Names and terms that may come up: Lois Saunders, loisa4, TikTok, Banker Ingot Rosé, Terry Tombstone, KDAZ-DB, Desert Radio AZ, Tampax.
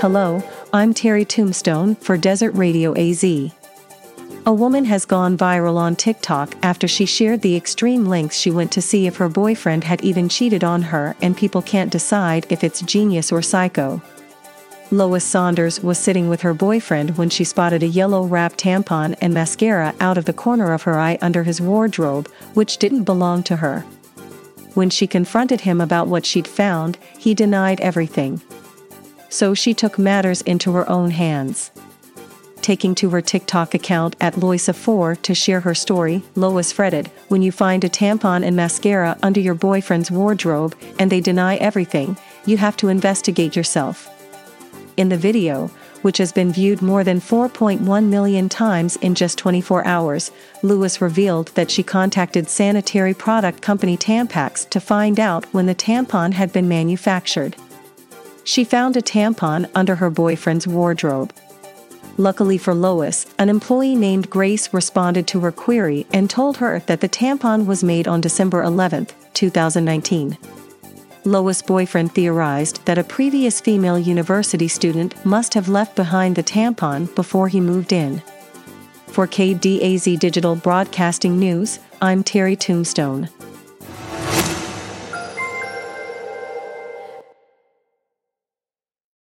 Hello, I'm Terry Tombstone for Desert Radio AZ. A woman has gone viral on TikTok after she shared the extreme lengths she went to see if her boyfriend had even cheated on her, and people can't decide if it's genius or psycho. Lois Saunders was sitting with her boyfriend when she spotted a yellow wrap tampon and mascara out of the corner of her eye under his wardrobe, which didn't belong to her. When she confronted him about what she'd found, he denied everything. So she took matters into her own hands. Taking to her TikTok account at loisa4 to share her story, Lois fretted, "When you find a tampon and mascara under your boyfriend's wardrobe and they deny everything, you have to investigate yourself." In the video, which has been viewed more than 4.1 million times in just 24 hours, Lois revealed that she contacted sanitary product company Tampax to find out when the tampon had been manufactured. She found a tampon under her boyfriend's wardrobe. Luckily for Lois, an employee named Grace responded to her query and told her that the tampon was made on December 11, 2019. Lois' boyfriend theorized that a previous female university student must have left behind the tampon before he moved in. For KDAZ Digital Broadcasting News, I'm Terry Tombstone.